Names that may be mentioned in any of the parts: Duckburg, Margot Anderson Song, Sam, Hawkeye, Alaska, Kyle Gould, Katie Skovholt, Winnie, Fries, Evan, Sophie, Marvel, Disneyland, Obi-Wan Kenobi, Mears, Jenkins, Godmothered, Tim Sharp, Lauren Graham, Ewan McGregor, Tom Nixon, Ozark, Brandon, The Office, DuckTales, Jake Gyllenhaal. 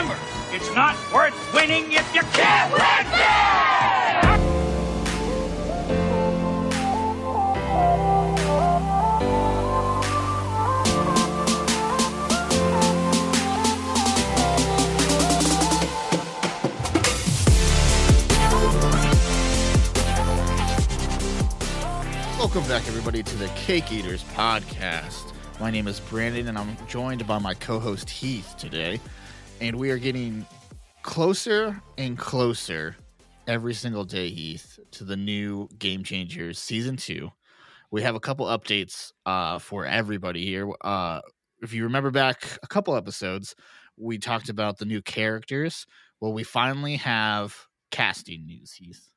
Remember, it's not worth winning if you can't win it! Welcome back, everybody, to the Cake Eaters Podcast. My name is Brandon, and I'm joined by my co-host Heath today. And we are getting closer and closer every single day, Heath, to the new Game Changers Season 2. We have a couple updates for everybody here. If you remember back a couple episodes, we talked about the new characters. Well, we finally have casting news, Heath.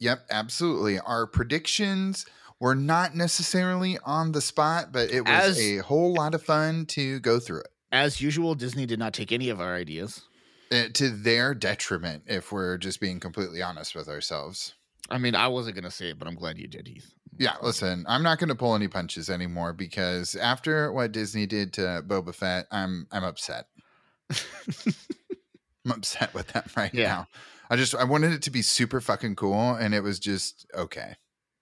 Yep, absolutely. Our predictions were not necessarily on the spot, but it was a whole lot of fun to go through it. As usual, Disney did not take any of our ideas. To their detriment, if we're just being completely honest with ourselves. I mean, I wasn't going to say it, but I'm glad you did, Heath. Yeah, listen, I'm not going to pull any punches anymore because after what Disney did to Boba Fett, I'm upset. I'm upset with them right now. I wanted it to be super fucking cool, and it was just okay.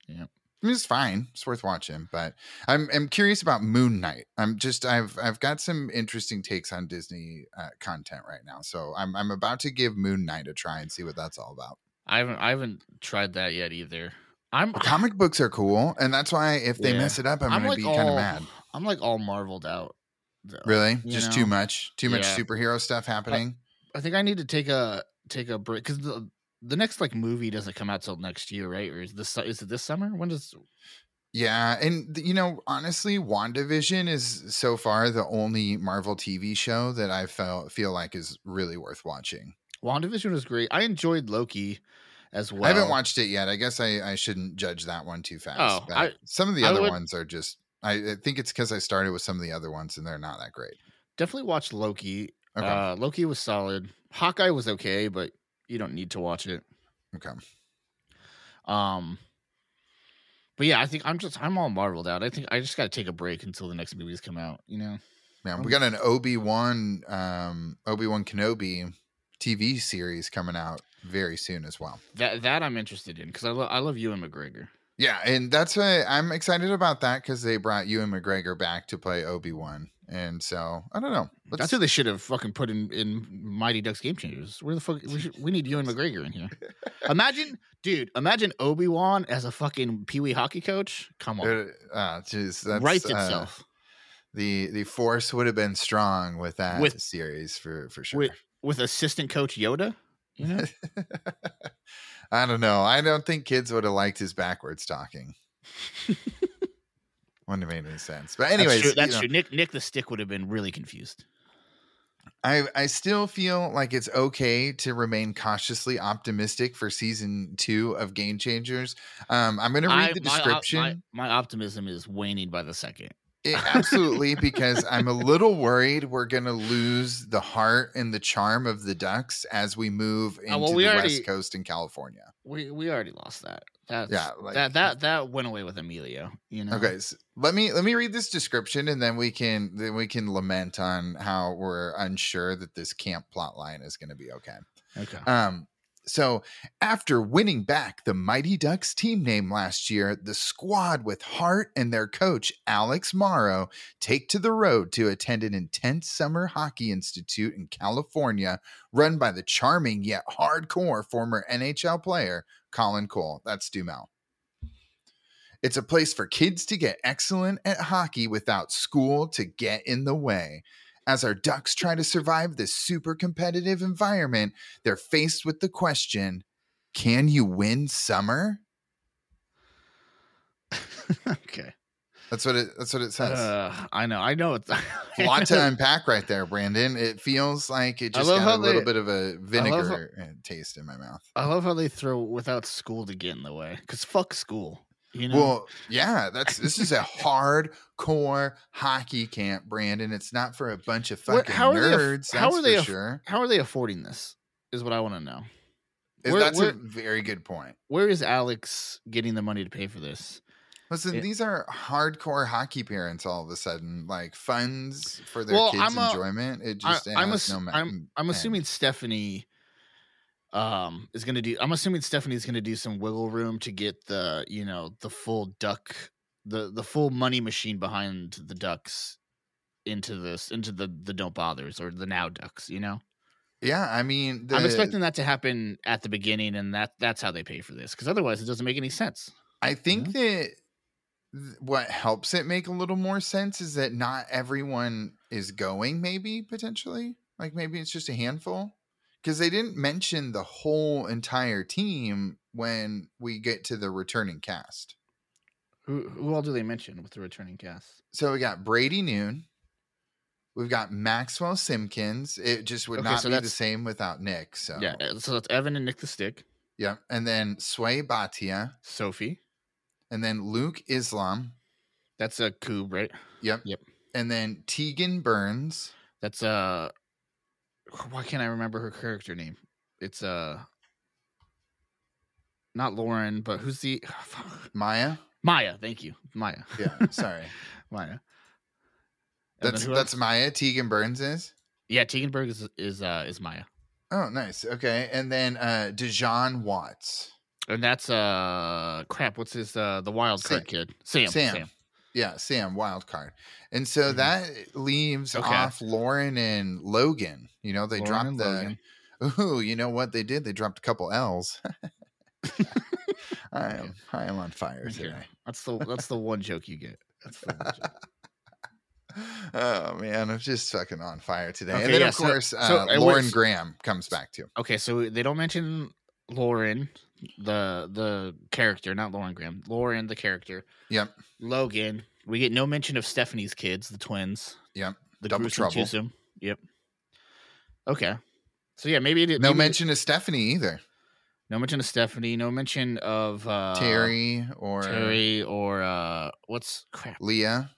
Yeah, I mean, it's fine. It's worth watching, but I'm curious about Moon Knight. I've got some interesting takes on Disney content right now, so I'm about to give Moon Knight a try and see what that's all about. I haven't tried that yet either. Comic books are cool, and that's why if they mess it up, I'm gonna be kind of mad. I'm like all marveled out, though. Really, just know? too much superhero stuff happening. I think I need to take a break because the next like movie doesn't come out till next year, right? Or is it this summer? When does? Yeah, and you know, honestly, WandaVision is so far the only Marvel TV show that I feel like is really worth watching. WandaVision was great. I enjoyed Loki as well. I haven't watched it yet. I guess I shouldn't judge that one too fast. Oh, but some of the other ones are just. I think it's because I started with some of the other ones and they're not that great. Definitely watch Loki. Okay. Loki was solid. Hawkeye was okay, but you don't need to watch it. Okay. But yeah, I think I'm all marveled out. I think I just got to take a break until the next movies come out, you know? Man, we got an Obi-Wan Kenobi TV series coming out very soon as well. That I'm interested in because I love Ewan McGregor. Yeah, and that's why I'm excited about that because they brought Ewan McGregor back to play Obi-Wan. And so I don't know. That's who they should have fucking put in Mighty Ducks Game Changers. Where the fuck we need Ewan McGregor in here? Imagine Obi-Wan as a fucking Pee Wee hockey coach. Come on, that writes itself. The force would have been strong with that series for sure. With assistant coach Yoda, you know. I don't know. I don't think kids would have liked his backwards talking. Wouldn't have made any sense. But anyways, that's true. Nick the Stick would have been really confused. I still feel like it's okay to remain cautiously optimistic for season 2 of Game Changers. I'm going to read the description. My optimism is waning by the second. Absolutely, because I'm a little worried we're going to lose the heart and the charm of the Ducks as we move into West Coast in California. We already lost that. That went away with Emilio, you know. Okay, so let me read this description, and then we can lament on how we're unsure that this camp plot line is going to be okay. Okay. So after winning back the Mighty Ducks team name last year, the squad with Hart and their coach, Alex Morrow, take to the road to attend an intense summer hockey institute in California run by the charming yet hardcore former NHL player, Colin Cole. That's Duhamel. It's a place for kids to get excellent at hockey without school to get in the way. As our Ducks try to survive this super competitive environment, they're faced with the question, can you win summer? Okay. That's what it says. I know. It's a lot to unpack right there, Brandon. It feels like it just got a little bit of a vinegar taste in my mouth. I love how they throw without school to get in the way because fuck school. You know? Well, yeah, this is a hardcore hockey camp, Brandon. It's not for a bunch of fucking nerds. How are they affording this? Is what I want to know. That's a very good point. Where is Alex getting the money to pay for this? Listen, these are hardcore hockey parents all of a sudden. Like, funds for their kids' enjoyment. I'm assuming Stephanie is going to do... I'm assuming Stephanie's going to do some wiggle room to get the, you know, the full duck... The full money machine behind the Ducks into this, into the Don't Bothers or the Now Ducks, you know? Yeah, I mean... I'm expecting that to happen at the beginning, and that's how they pay for this. Because otherwise, it doesn't make any sense. I think that... what helps it make a little more sense is that not everyone is going, maybe, potentially. Like, maybe it's just a handful. Because they didn't mention the whole entire team when we get to the returning cast. Who all do they mention with the returning cast? So we got Brady Noon. We've got Maxwell Simkins. It just would not be the same without Nick. So yeah, so that's Evan and Nick the Stick. Yeah, and then Sway Bhatia. Sophie. And then Luke Islam. That's a Coob, right? Yep. And then Tegan Burns. That's a... why can't I remember her character name? It's a... not Lauren, but who's the... Maya? Maya, thank you. Maya. Yeah, sorry. Maya. That's Maya, Tegan Burns is? Yeah, Tegan Burns is Maya. Oh, nice. Okay, and then Dijon Watts. And that's what's his the wild card kid? Sam. Yeah, Sam, wild card. And so that leaves off Lauren and Logan. You know, they Lauren dropped the you know what they did? They dropped a couple L's. I am on fire today. That's the one joke you get. That's the one joke. Oh man, I'm just fucking on fire today. Okay, and then of course, Lauren Graham comes back too. Okay, so they don't mention Lauren, the character, not Lauren Graham. Lauren, the character. Yep. Logan. We get no mention of Stephanie's kids, the twins. Yep. The Double Trouble. Twosome. Yep. Okay. So yeah, maybe it. No mention of Stephanie either. No mention of Stephanie. No mention of Terry or what's crap? Leah.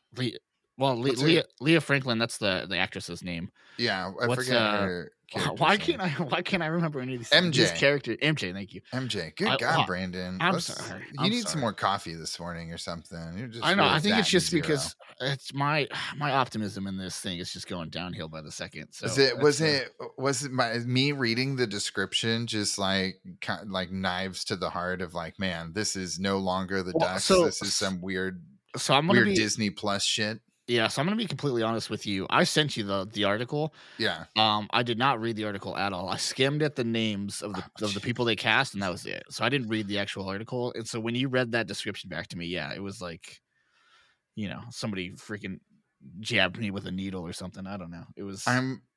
Well, Leah Franklin. That's the actress's name. Yeah, I forget her. Why can't I remember any of these? MJ character. MJ, thank you. MJ, good God, Brandon. I'm sorry. You need some more coffee this morning or something. You're just. I know. Really, I think it's just because it's my optimism in this thing is just going downhill by the second. So was it me reading the description just like knives to the heart of like, man, this is no longer the Ducks. So, this is some weird. So I'm gonna weird Disney Plus shit. Yeah, so I'm going to be completely honest with you. I sent you the article. Yeah. I did not read the article at all. I skimmed at the names of the people they cast, and that was it. So I didn't read the actual article. And so when you read that description back to me, yeah, it was like, you know, somebody freaking jabbed me with a needle or something. I don't know. It was.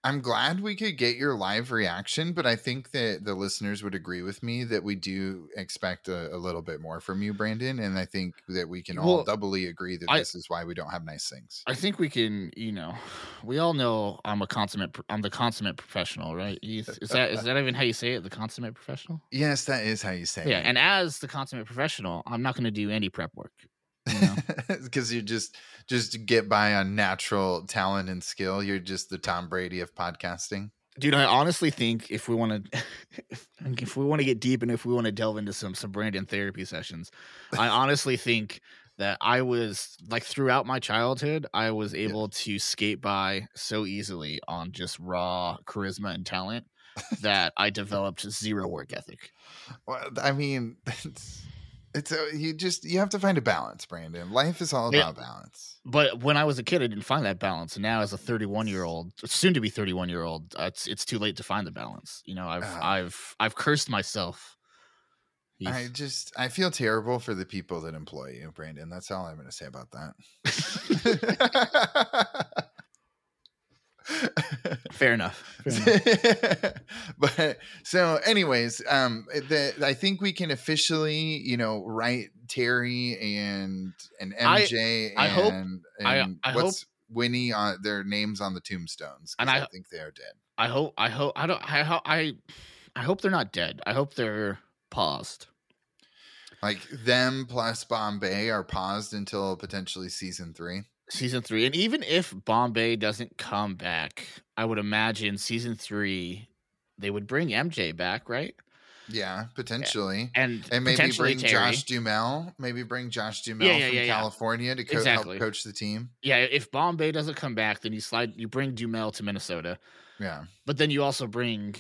I'm glad we could get your live reaction, but I think that the listeners would agree with me that we do expect a little bit more from you, Brandon. And I think that we can all doubly agree that this is why we don't have nice things. I think we can, you know, we all know I'm the consummate professional, right? Is that even how you say it? The consummate professional? Yes, that is how you say it. Yeah. And as the consummate professional, I'm not going to do any prep work. Because you just get by on natural talent and skill. You're just the Tom Brady of podcasting, dude. I honestly think if we want to get deep and if we want to delve into some Brandon therapy sessions, I honestly think that I was like throughout my childhood, I was able to skate by so easily on just raw charisma and talent that I developed zero work ethic. Well, I mean, that's. You have to find a balance, Brandon. Life is all about balance. But when I was a kid, I didn't find that balance. And now as a 31-year-old, soon to be 31-year-old, it's too late to find the balance. You know, I've cursed myself. I feel terrible for the people that employ you, Brandon. That's all I'm going to say about that. Fair enough. But so anyways, I think we can officially, you know, write Terry and MJ I hope Winnie on their names on the tombstones, and I think they are dead. I hope they're not dead. I hope they're paused. Like them plus Bombay are paused until potentially season 3. And even if Bombay doesn't come back, I would imagine season 3 they would bring MJ back, right? Yeah, potentially. And maybe potentially bring Terry. Josh Duhamel. Maybe bring Josh Duhamel from California to help coach the team. Yeah, if Bombay doesn't come back, then you bring Duhamel to Minnesota. Yeah. But then you also bring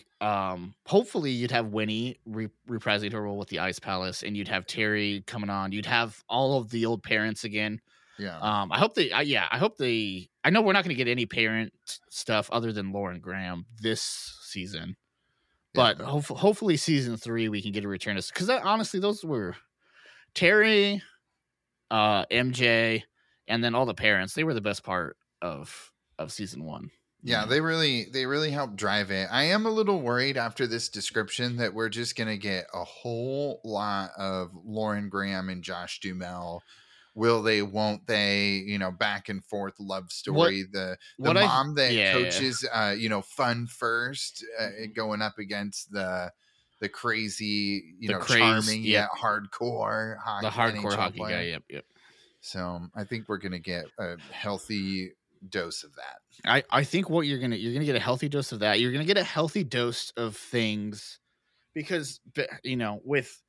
hopefully you'd have Winnie reprising her role with the Ice Palace, and you'd have Terry coming on. You'd have all of the old parents again. Yeah. I know we're not going to get any parent stuff other than Lauren Graham this season. But hopefully season 3 we can get a return to, because honestly those were Terry, MJ, and then all the parents. They were the best part of season 1. Yeah, they really helped drive it. I am a little worried after this description that we're just going to get a whole lot of Lauren Graham and Josh Duhamel. Will they, won't they, back and forth love story. The mom that coaches fun first, going up against the crazy, charming yet hardcore hockey. The hardcore NHL hockey player. Guy, yep. So I think we're going to get a healthy dose of that. I think what you're going to get a healthy dose of that. You're going to get a healthy dose of things because, with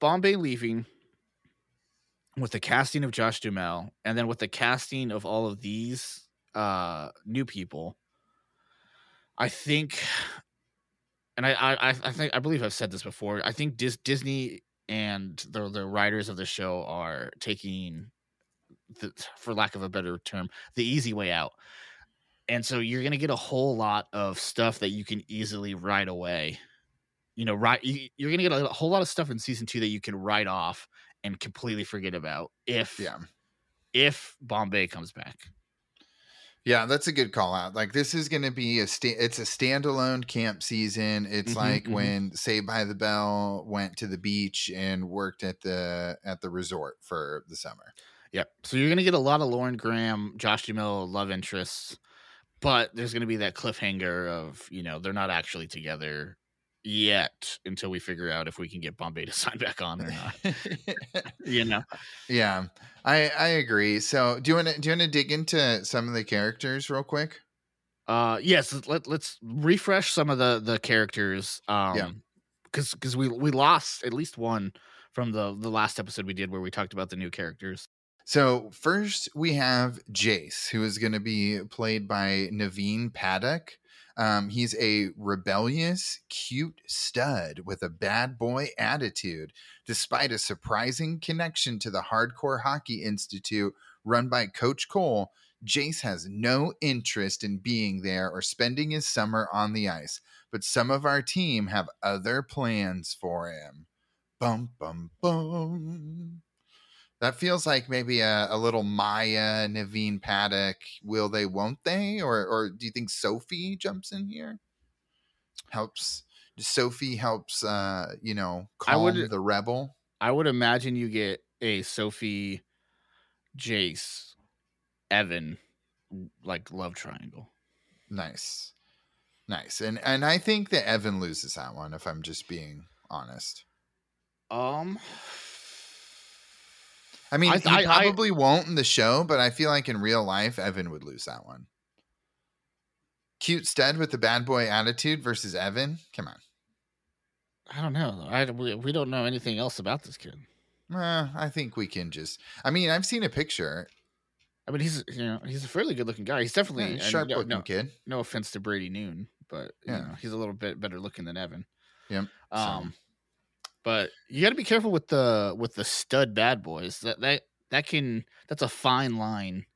Bombay leaving, with the casting of Josh Duhamel, and then with the casting of all of these new people, I think, and I believe I've said this before, I think Disney and the writers of the show are taking, for lack of a better term, the easy way out. And so you're going to get a whole lot of stuff that you can easily write away. You're going to get a whole lot of stuff in season 2 that you can write off and completely forget about if Bombay comes back. Yeah, that's a good call out. Like, this is going to be it's a standalone camp season. It's when Saved by the Bell went to the beach and worked at the resort for the summer. Yep. So you're going to get a lot of Lauren Graham, Josh Duhamel love interests, but there's going to be that cliffhanger of, they're not actually together yet until we figure out if we can get Bombay to sign back on or not. Yeah, I agree. So do you want to dig into some of the characters real quick? Yes, let's refresh some of the characters. Because we lost at least one from the last episode we did where we talked about the new characters. So first we have Jace, who is going to be played by Naveen Paddock. He's a rebellious, cute stud with a bad boy attitude, despite a surprising connection to the Hardcore Hockey Institute run by Coach Cole. Jace has no interest in being there or spending his summer on the ice, but some of our team have other plans for him. Bum, bum, bum. That feels like maybe a little Maya, Naveen Paddock, will they, won't they? Or do you think Sophie jumps in here? Sophie helps, calm the rebel? I would imagine you get a Sophie, Jace, Evan, love triangle. Nice. And I think that Evan loses that one, if I'm just being honest. I mean, he probably won't in the show, but I feel like in real life, Evan would lose that one. Cute stud with the bad boy attitude versus Evan. Come on. I don't know. We don't know anything else about this kid. I think we can just. I mean, I've seen a picture. I mean, he's a fairly good looking guy. He's definitely a sharp looking kid. No offense to Brady Noon, but he's a little bit better looking than Evan. Yep. But you got to be careful with the stud bad boys. That's a fine line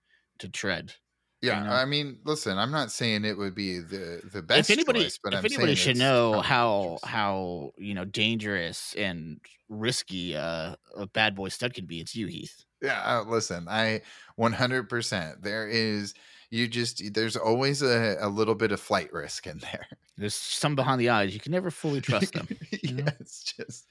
to tread. Yeah, I mean, listen, I'm not saying it would be the best choice, but if anybody should know how dangerous and risky a bad boy stud can be, it's you, Heath. Yeah, listen, I 100%. There's always a little bit of flight risk in there. There's some behind the eyes. You can never fully trust them. It's just,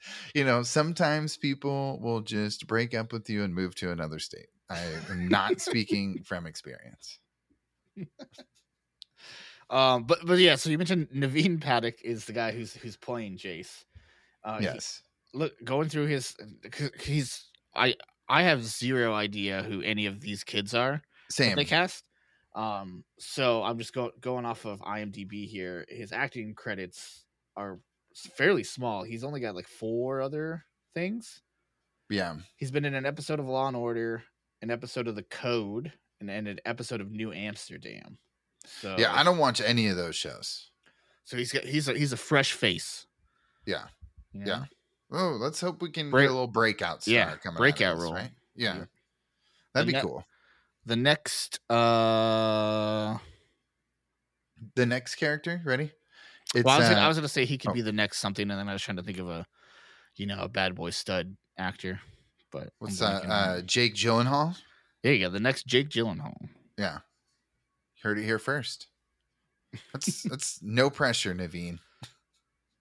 sometimes people will just break up with you and move to another state. I am not speaking from experience. But yeah, so you mentioned Naveen Paddock is the guy who's playing Jace. Yes. Going through his, I have zero idea who any of these kids are. Sam. They cast. So I'm just going off of IMDb here. His acting credits are fairly small. He's only got like 4 other things. Yeah. He's been in an episode of Law and Order, an episode of The Code, and an episode of New Amsterdam. So yeah, I don't watch any of those shows. So he's a fresh face. Yeah. Yeah. Yeah. Oh, let's hope we can get a little breakout star coming. Breakout role. Right? Yeah. Yeah. That'd be cool. The next character, ready? I was going to say he could be the next something, and then I was trying to think of a bad boy stud actor. But what's that? Jake Gyllenhaal. There you go. The next Jake Gyllenhaal. Yeah, heard it here first. That's no pressure, Naveen.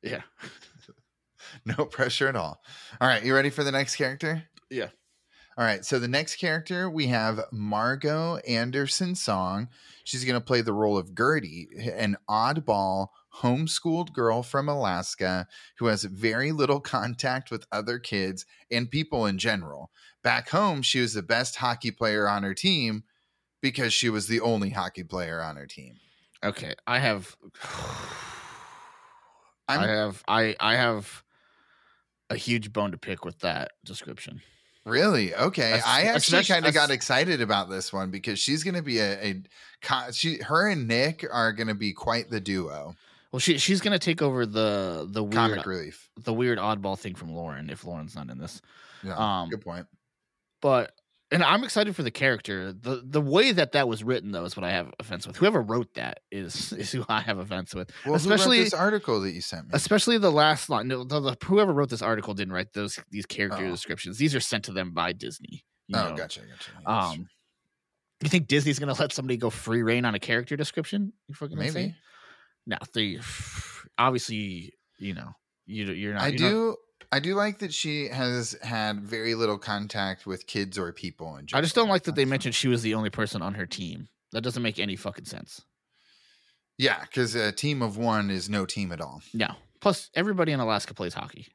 Yeah, no pressure at all. All right, you ready for the next character? Yeah. All right, so the next character, we have Margot Anderson Song. She's going to play the role of Gertie, an oddball homeschooled girl from Alaska who has very little contact with other kids and people in general. Back home, she was the best hockey player on her team because she was the only hockey player on her team. Okay, I have a huge bone to pick with that description. Really? Okay. I actually kind of got excited about this one because she's going to be her and Nick are going to be quite the duo. Well, she's going to take over the weird comic relief, the weird oddball thing from Lauren. If Lauren's not in this, yeah, good point. But I'm excited for the character. The way that was written though is what I have offense with. Whoever wrote that is who I have offense with. Well, especially who wrote this article that you sent me. Especially the last line. No, whoever wrote this article didn't write these character descriptions. These are sent to them by Disney. Gotcha. Yes. You think Disney's gonna let somebody go free reign on a character description? You fucking maybe. Insane? No, they obviously you're not. I do like that she has had very little contact with kids or people in general. I just don't like that they mentioned she was the only person on her team. That doesn't make any fucking sense. Yeah, because a team of one is no team at all. No. Plus, everybody in Alaska plays hockey.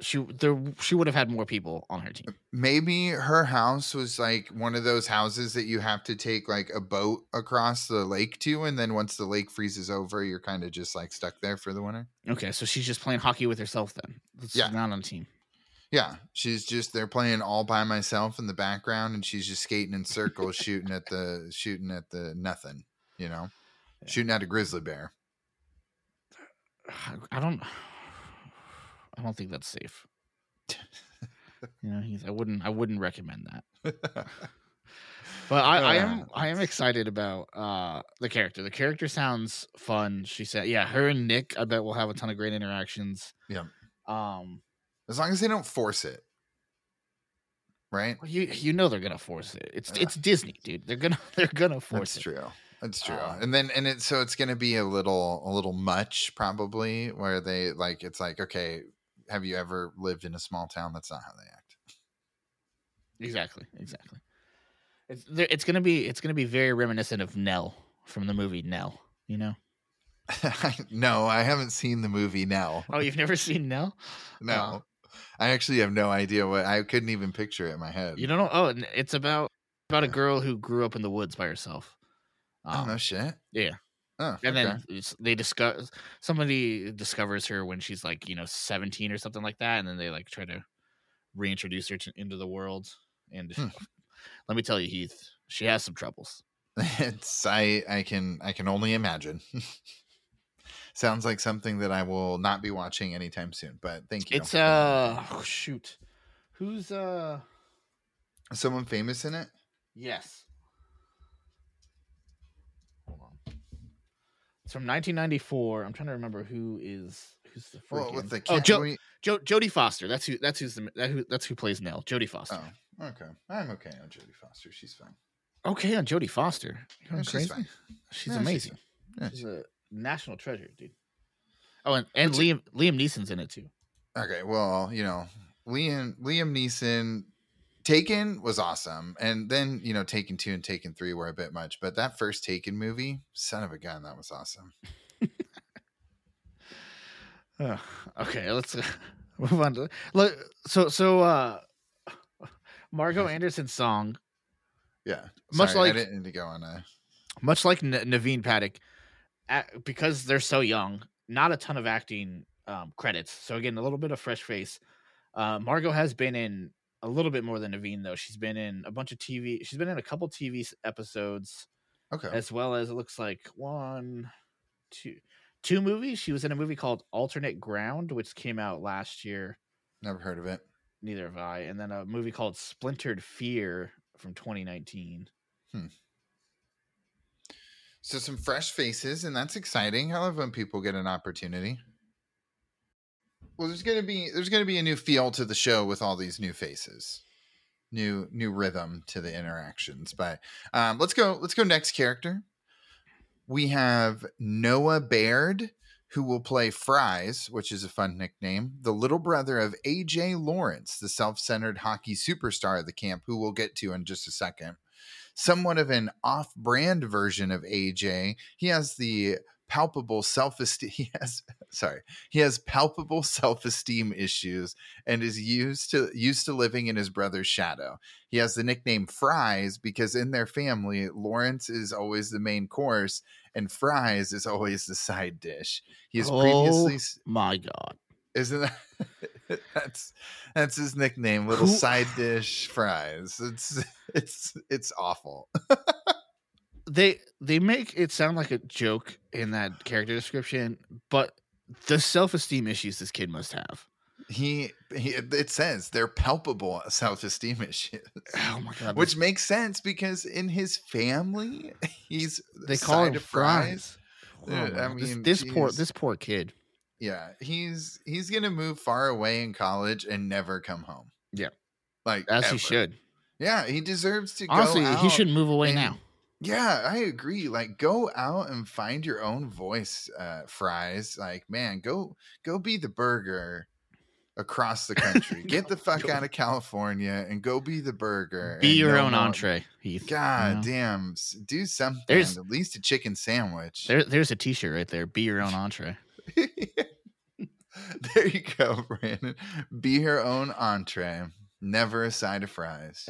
She would have had more people on her team. Maybe her house was like one of those houses that you have to take like a boat across the lake to, and then once the lake freezes over, you're kind of just like stuck there for the winter. Okay, so she's just playing hockey with herself then. She's not on a team. Yeah, she's just they're playing all by myself in the background, and she's just skating in circles, shooting at the nothing. Shooting at a grizzly bear. I don't think that's safe. I wouldn't recommend that. But I am excited about the character. The character sounds fun. She said, "Yeah, her and Nick. I bet we'll have a ton of great interactions." Yeah. As long as they don't force it, right? Well, you they're gonna force it. It's Disney, dude. They're gonna force it. That's true. That's true. So it's going to be a little much probably where they like, it's like, okay, have you ever lived in a small town? That's not how they act. Exactly. It's going to be very reminiscent of Nell from the movie Nell, No, I haven't seen the movie Nell. Oh, you've never seen Nell? No, I actually have no idea what I couldn't even picture it in my head. You don't know? Oh, it's about a girl who grew up in the woods by herself. Oh, no shit. Yeah. Oh, and okay. Then somebody discovers her when she's like, 17 or something like that. And then they like try to reintroduce her into the world. And let me tell you, Heath, she has some troubles. I can only imagine. Sounds like something that I will not be watching anytime soon, but thank you. It's who's someone famous in it? Yes. It's from 1994. I'm trying to remember who's the freaking. Jodie Foster. That's who plays Nell. Jodie Foster. Oh, okay. I'm okay on Jodie Foster. She's fine. Okay on Jodie Foster. You're crazy. She's fine. She's amazing. She's a national treasure, dude. Oh, and Liam Neeson's in it too. Okay. Well, Liam Neeson. Taken was awesome. And then, Taken 2 and Taken 3 were a bit much. But that first Taken movie, son of a gun, that was awesome. Okay, let's move on. So Margot Anderson's song. Yeah. I didn't need to go on. Much like Naveen Paddock, because they're so young, not a ton of acting credits. So again, a little bit of fresh face. Margot has been in a little bit more than Naveen, though. She's been in a bunch of TV. She's been in a couple TV episodes. Okay. As well as, it looks like, two movies. She was in a movie called Alternate Ground, which came out last year. Never heard of it. Neither have I. And then a movie called Splintered Fear from 2019. So some fresh faces, and that's exciting. I love when people get an opportunity. Well, there's gonna be a new feel to the show with all these new faces, new rhythm to the interactions. But let's go next character. We have Noah Baird, who will play Fries, which is a fun nickname, the little brother of AJ Lawrence, the self-centered hockey superstar of the camp, who we'll get to in just a second. Somewhat of an off-brand version of AJ, he has the palpable self-esteem. He has palpable self-esteem issues and is used to living in his brother's shadow. He has the nickname Fries because in their family, Lawrence is always the main course and Fries is always the side dish. He is previously my God. Isn't that that's his nickname, little side dish Fries. It's awful. They make it sound like a joke in that character description, but the self-esteem issues this kid must have. It says they're palpable self-esteem issues. Oh my God. Which makes sense because in his family, they call him Fries. Dude, I mean, this poor kid. Yeah, he's gonna move far away in college and never come home. Yeah, like as ever. He should. Yeah, he deserves to. Honestly, go out, he should move away now. Yeah, I agree. Like, go out and find your own voice, Fries. Like, man, go be the burger across the country. Get the fuck out of California and go be the burger. Be your own entree, Heath. God damn, do something. There's at least a chicken sandwich. There's a T-shirt right there. Be your own entree. There you go, Brandon. Be her own entree. Never a side of Fries.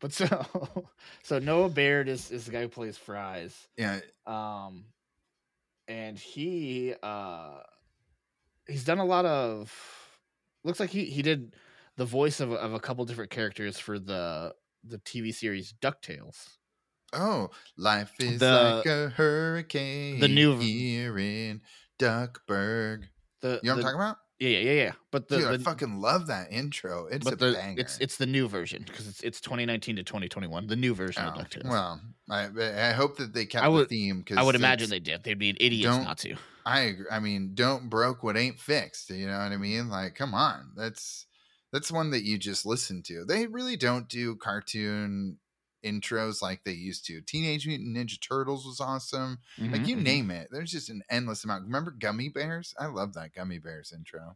But so Noah Baird is the guy who plays Fries. Yeah. And he's done a lot of. Looks like he did the voice of a couple different characters for the TV series DuckTales. Oh, life is like a hurricane. The new here in Duckburg. You know what I'm talking about? Yeah. But I fucking love that intro. It's a banger. It's the new version because it's 2019 to 2021. The new version of DuckTales. Well, I hope that they kept the theme. Cause I would imagine they did. They'd be an idiot not to. I agree. I mean, don't broke what ain't fixed. You know what I mean? Like, come on. That's one that you just listen to. They really don't do cartoon intros like they used to. Teenage Mutant Ninja Turtles was awesome. Mm-hmm, like, you name it. There's just an endless amount. Remember Gummy Bears? I love that Gummy Bears intro.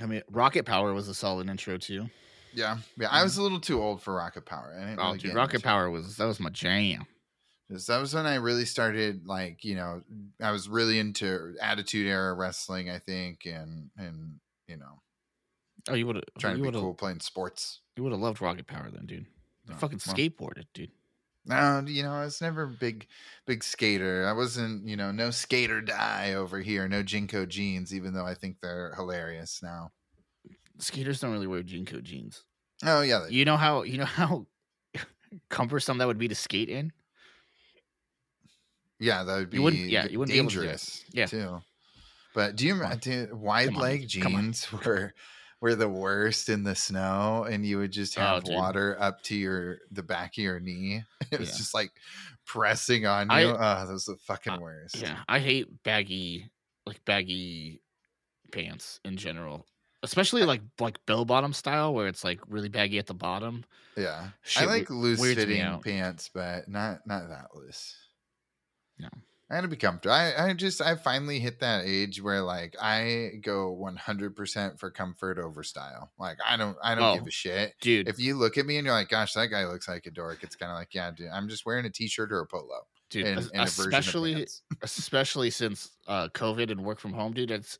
I mean, Rocket Power was a solid intro too. Yeah. I was a little too old for Rocket Power. I didn't really get Rocket into Power was my jam. That was when I really started, like, you know, I was really into Attitude Era wrestling, I think, and you know. Oh, you would have trying to be cool playing sports. You would have loved Rocket Power then, dude. Fucking skateboarded, dude. No, you know, I was never a big skater. I wasn't, you know, no skater die over here. No Jinko jeans, even though I think they're hilarious now. Skaters don't really wear Jinko jeans. Oh yeah, they do. You know how cumbersome that would be to skate in. Yeah, that would be. You wouldn't dangerous. Be able to do it. Yeah, too. But do you remember wide leg jeans were the worst in the snow, and you would just have water up to the back of your knee. It was just like pressing on you. That was the fucking worst. Yeah, I hate baggy pants in general, especially like bell bottom style where it's like really baggy at the bottom. Yeah, shit, I like loose fitting pants, but not that loose. No. I had to be comfortable. I finally hit that age where, like, I go 100% for comfort over style. Like, I don't give a shit, dude. If you look at me and you're like, "Gosh, that guy looks like a dork," it's kind of like, "Yeah, dude, I'm just wearing a t-shirt or a polo." Dude, and especially since COVID and work from home, dude. It's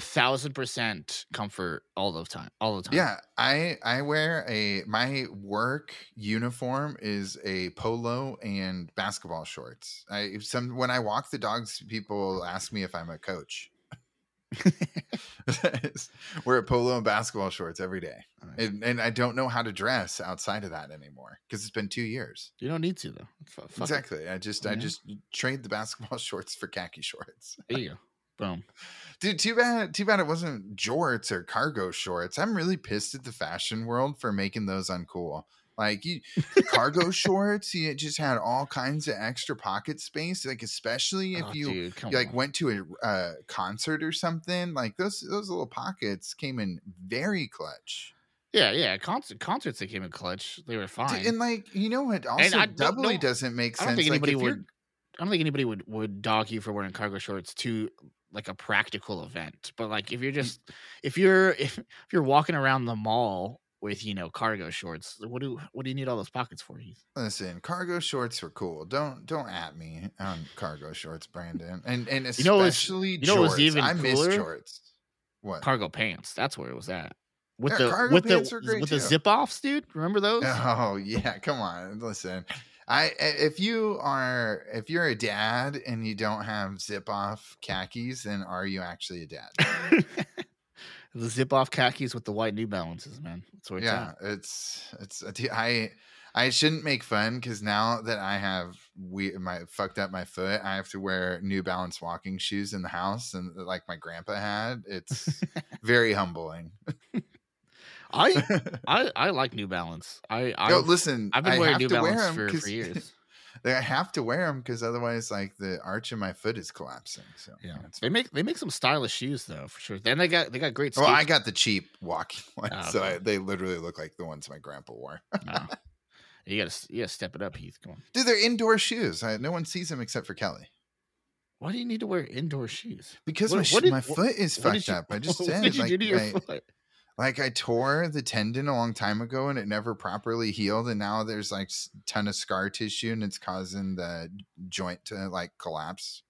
1,000% comfort all the time. Yeah, I wear my work uniform is a polo and basketball shorts. When I walk the dogs, people ask me if I'm a coach. We're at polo and basketball shorts every day. And I don't know how to dress outside of that anymore because it's been 2 years. You don't need to though. Exactly. I just trade the basketball shorts for khaki shorts. There you go. Boom. Dude, too bad it wasn't jorts or cargo shorts. I'm really pissed at the fashion world for making those uncool. Like cargo shorts, you just had all kinds of extra pocket space. Like especially if went to a concert or something, like those little pockets came in very clutch. Yeah. Concerts that came in clutch, they were fine. Dude, and like you know what? Also, doubly doesn't make sense. I don't think anybody would dog you for wearing cargo shorts to like a practical event. But like if you're walking around the mall with, you know, cargo shorts, what do you need all those pockets for? Heath? Listen, cargo shorts were cool. Don't at me on cargo shorts, Brandon. And especially jorts. You know what was even cooler? I miss jorts. What? Cargo pants. That's where it was at. The zip offs, dude. Remember those? Oh yeah, come on. Listen. If you're a dad and you don't have zip off khakis, then are you actually a dad? The zip off khakis with the white New Balances, man. That's where it's at. I shouldn't make fun because now that I have fucked up my foot, I have to wear New Balance walking shoes in the house, and like my grandpa had. It's very humbling. I like New Balance. I've been wearing New Balance for years. I have to wear them because otherwise, like the arch of my foot is collapsing. So yeah, they make some stylish shoes though for sure. Then they got great. Well, I got the cheap walking ones, they literally look like the ones my grandpa wore. Oh. You gotta step it up, Heath. Come on, dude. They're indoor shoes. No one sees them except for Kelly. Why do you need to wear indoor shoes? Because my foot is fucked up. I just said. What did you do to your foot? Like I tore the tendon a long time ago and it never properly healed. And now there's like a ton of scar tissue and it's causing the joint to like collapse.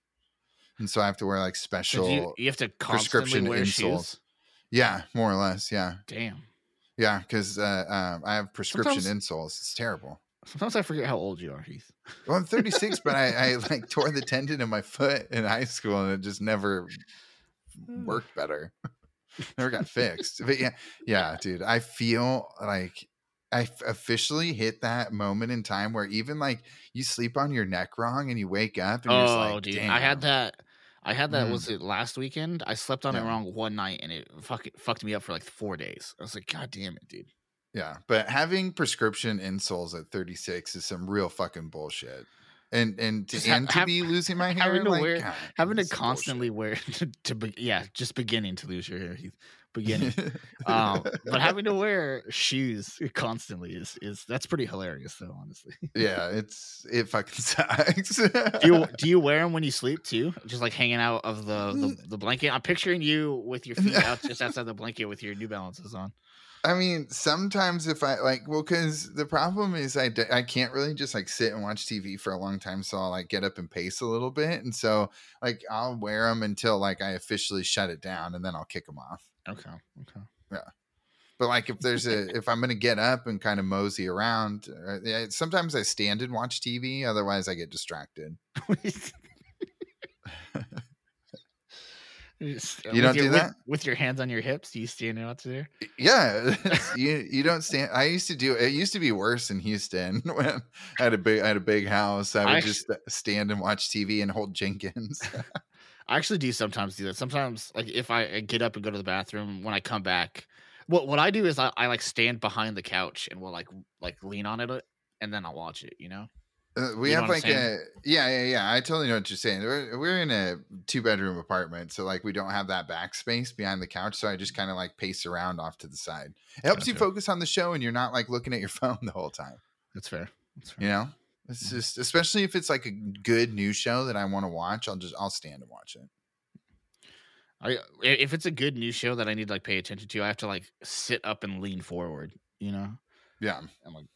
And so I have to wear like special you have to prescription wear insoles. Shoes? Yeah, more or less. Yeah. Damn. Yeah. Because I have prescription insoles. It's terrible. Sometimes I forget how old you are, Heath. Well, I'm 36, but I like tore the tendon in my foot in high school and it just never worked better. Never got fixed. But yeah, dude, I feel like I officially hit that moment in time where even like you sleep on your neck wrong and you wake up and you're just like, dude, damn. I had that was it last weekend? I slept on it wrong one night and it fucked me up for like 4 days. I was like, god damn it, dude. Yeah, but having prescription insoles at 36 is some real fucking bullshit. And to be losing my hair, beginning to lose your hair, beginning. But having to wear shoes constantly is that's pretty hilarious though, honestly. Yeah, it fucking sucks. Do you wear them when you sleep too? Just like hanging out of the blanket. I'm picturing you with your feet out just outside the blanket with your New Balances on. I mean, sometimes if I like, well, because the problem is I can't really just like sit and watch TV for a long time. So I'll like get up and pace a little bit. And so like I'll wear them until like I officially shut it down and then I'll kick them off. Okay. Yeah. But like if if I'm going to get up and kind of mosey around, sometimes I stand and watch TV. Otherwise I get distracted. You don't do that with your hands on your hips. Do you stand out there? Yeah, you don't stand. I used to do. It used to be worse in Houston when I had a big house. I would just stand and watch TV and hold Jenkins. I actually do that. Sometimes, like if I get up and go to the bathroom, when I come back, what I do is I like stand behind the couch and will like lean on it and then I'll watch it. You know. We have like I totally know what you're saying. We're in a 2-bedroom apartment, so like we don't have that backspace behind the couch. So I just kind of like pace around off to the side. It helps you focus on the show, and you're not like looking at your phone the whole time. That's fair. You know, it's just especially if it's like a good new show that I want to watch. I'll stand and watch it. If it's a good new show that I need to like pay attention to, I have to like sit up and lean forward. You know? Yeah. I'm like.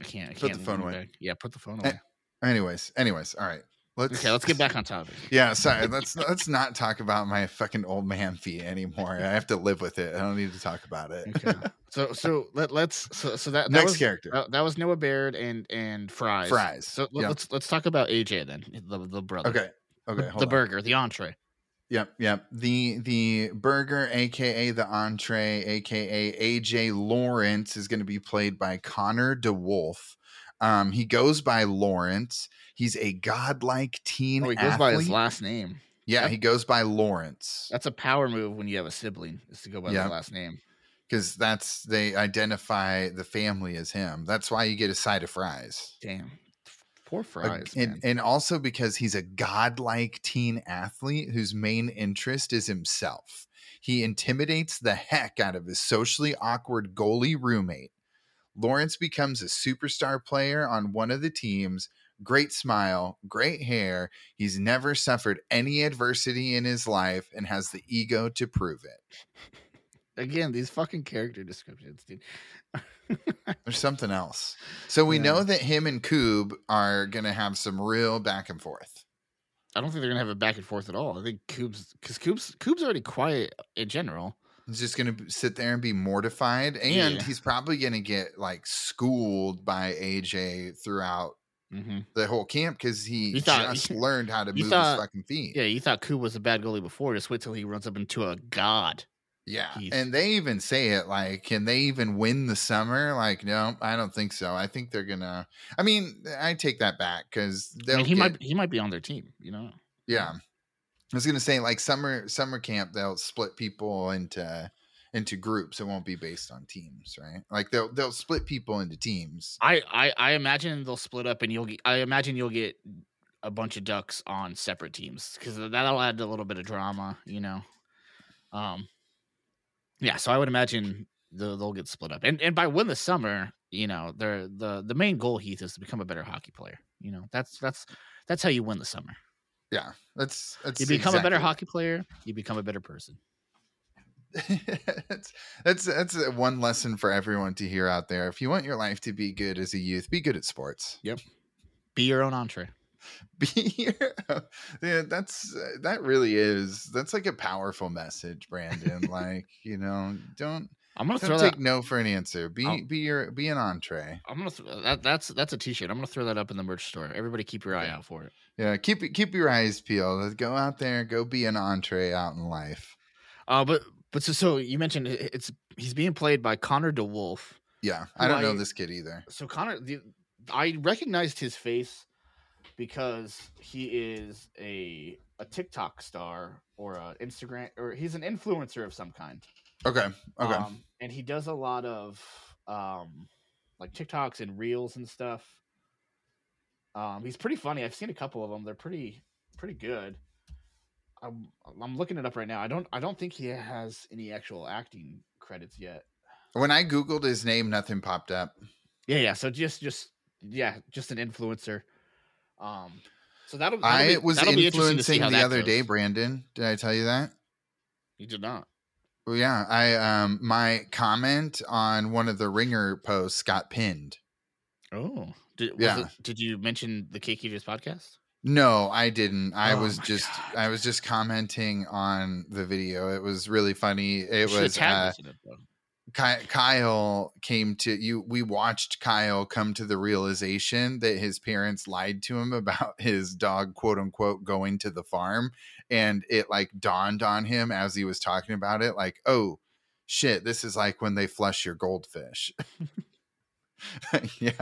I can't put the phone away. Yeah, put the phone away. Anyways, all right. Let's get back on topic. Yeah, sorry. Let's not talk about my fucking old man fee anymore. I have to live with it. I don't need to talk about it. Okay. So that next was, character that was Noah Baird and Fries. So yep. let's talk about AJ then, the brother. Okay. Hold on. Burger, the entree. Yep. The burger, aka the entree, aka AJ Lawrence, is going to be played by Connor DeWolf. He goes by Lawrence. He's a godlike teen. He goes by his last name. Yeah, he goes by Lawrence. That's a power move when you have a sibling, is to go by their last name. Because they identify the family as him. That's why you get a side of fries. Damn. Poor Fries. And also because he's a godlike teen athlete whose main interest is himself. He intimidates the heck out of his socially awkward goalie roommate. Lawrence becomes a superstar player on one of the teams. Great smile, great hair. He's never suffered any adversity in his life and has the ego to prove it. Again, these fucking character descriptions, dude. There's something else. So we know that him and Coob are going to have some real back and forth. I don't think they're going to have a back and forth at all. I think Coob's already quiet in general. He's just going to sit there and be mortified. And he's probably going to get like schooled by AJ throughout the whole camp because he learned how to move his fucking feet. Yeah, you thought Coob was a bad goalie before. Just wait till he runs up into a god. Yeah. He's... And they even say it like, can they even win the summer? Like, no, I don't think so. I think they're going to. I mean, I take that back because he might be on their team, you know? Yeah. I was gonna say, like summer camp, they'll split people into groups. It won't be based on teams, right? Like they'll split people into teams. I imagine they'll split up, and you'll get a bunch of ducks on separate teams because that'll add a little bit of drama, you know. Yeah. So I would imagine they'll get split up, and by win the summer, you know, they're the main goal, Heath, is to become a better hockey player. You know, that's how you win the summer. Yeah, that's you become a better hockey player. You become a better person. That's one lesson for everyone to hear out there. If you want your life to be good as a youth, be good at sports. Yep. Be your own entree. Yeah, that's like a powerful message, Brandon. Like, you know, don't take no for an answer. Be an entree. I'm gonna that's a t-shirt. I'm gonna throw that up in the merch store. Everybody, keep your eye out for it. Yeah, keep your eyes peeled. Go out there, go be an entree out in life. But so you mentioned he's being played by Connor DeWolf. Yeah, I don't know this kid either. So Connor, I recognized his face because he is a TikTok star or an Instagram, or he's an influencer of some kind. Okay. And he does a lot of like TikToks and reels and stuff. He's pretty funny. I've seen a couple of them. They're pretty good. I'm looking it up right now. I don't think he has any actual acting credits yet. When I Googled his name, nothing popped up. Yeah. So just an influencer. So that'll be influencing the other day, Brandon. Did I tell you that? You did not. Well, yeah, I my comment on one of the Ringer posts got pinned. Oh, did you mention the Cake Eaters podcast? No, I didn't. I was just commenting on the video. It was really funny. It was Kyle came to you. We watched Kyle come to the realization that his parents lied to him about his dog, quote unquote, going to the farm. And it like dawned on him as he was talking about it. Like, oh shit, this is like when they flush your goldfish. Yeah.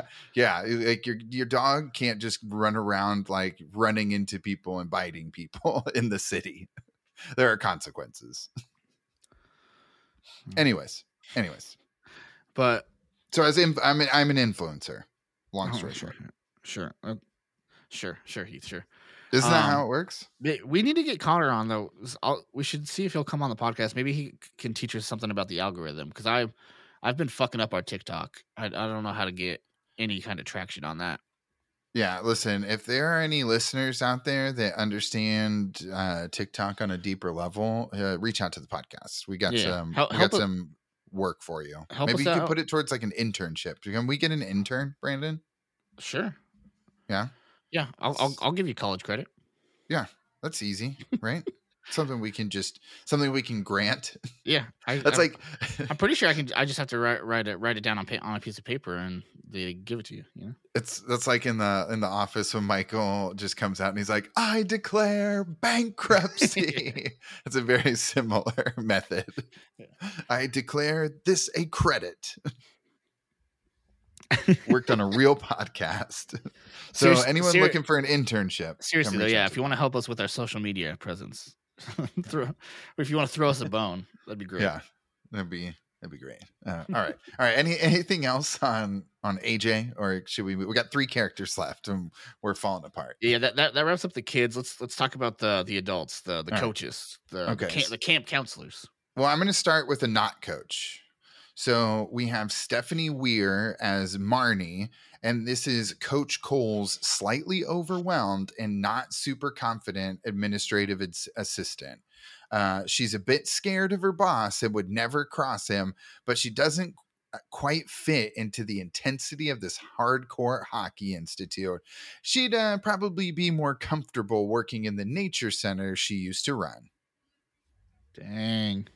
Like your dog can't just run around, like running into people and biting people in the city. There are consequences. Anyways, but so I'm an influencer. Long story short. Sure, Heath. Sure. Isn't that how it works? We need to get Connor on though. We should see if he'll come on the podcast. Maybe he can teach us something about the algorithm because I've been fucking up our TikTok. I don't know how to get any kind of traction on that. Yeah, listen, if there are any listeners out there that understand TikTok on a deeper level, reach out to the podcast. We got some work for you. Maybe you can put it towards like an internship. Can we get an intern, Brandon? Sure. Yeah. Yeah, I'll give you college credit. Yeah, that's easy, right? something we can grant. Yeah, I'm pretty sure I can. I just have to write it down on a piece of paper, and they give it to you. You know, that's like in the office when Michael just comes out and he's like, "I declare bankruptcy." It's a very similar method. Yeah. I declare this a credit. Worked on a real podcast. So anyone looking for an internship. Seriously though, yeah. If you want to help us with our social media presence, or if you want to throw us a bone, that'd be great. Yeah. That'd be great. All right. Anything else on AJ, or should we got three characters left and we're falling apart. Yeah. That wraps up the kids. Let's talk about the adults, the coaches, the camp counselors. Well, I'm going to start with a not coach. So we have Stephanie Weir as Marnie, and this is Coach Cole's slightly overwhelmed and not super confident administrative assistant. She's a bit scared of her boss and would never cross him, but she doesn't quite fit into the intensity of this hardcore hockey institute. She'd probably be more comfortable working in the nature center she used to run. Dang.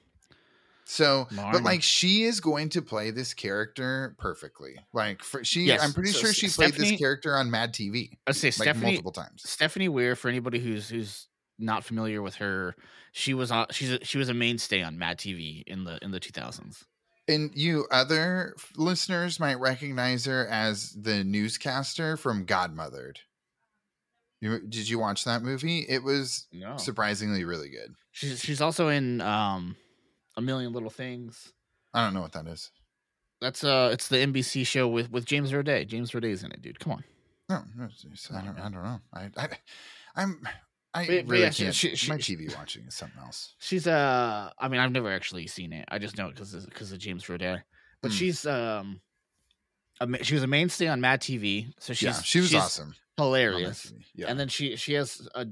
So, Marnie. But like, she is going to play this character perfectly. Like, I'm pretty sure she played this character on Mad TV. I say like Stephanie, multiple times. Stephanie Weir, for anybody who's not familiar with her, she was a mainstay on Mad TV in the 2000s. And you other listeners might recognize her as the newscaster from Godmothered. Did you watch that movie? It was surprisingly really good. She's also in A Million Little Things. I don't know what that is. That's it's the NBC show with James Roday. James Roday's in it, dude. Come on. No, I don't know. I really can't. My TV watching is something else. She's I mean, I've never actually seen it. I just know it because of James Roday. But she's she was a mainstay on Mad TV. So she was awesome, hilarious. Yeah. And then she has a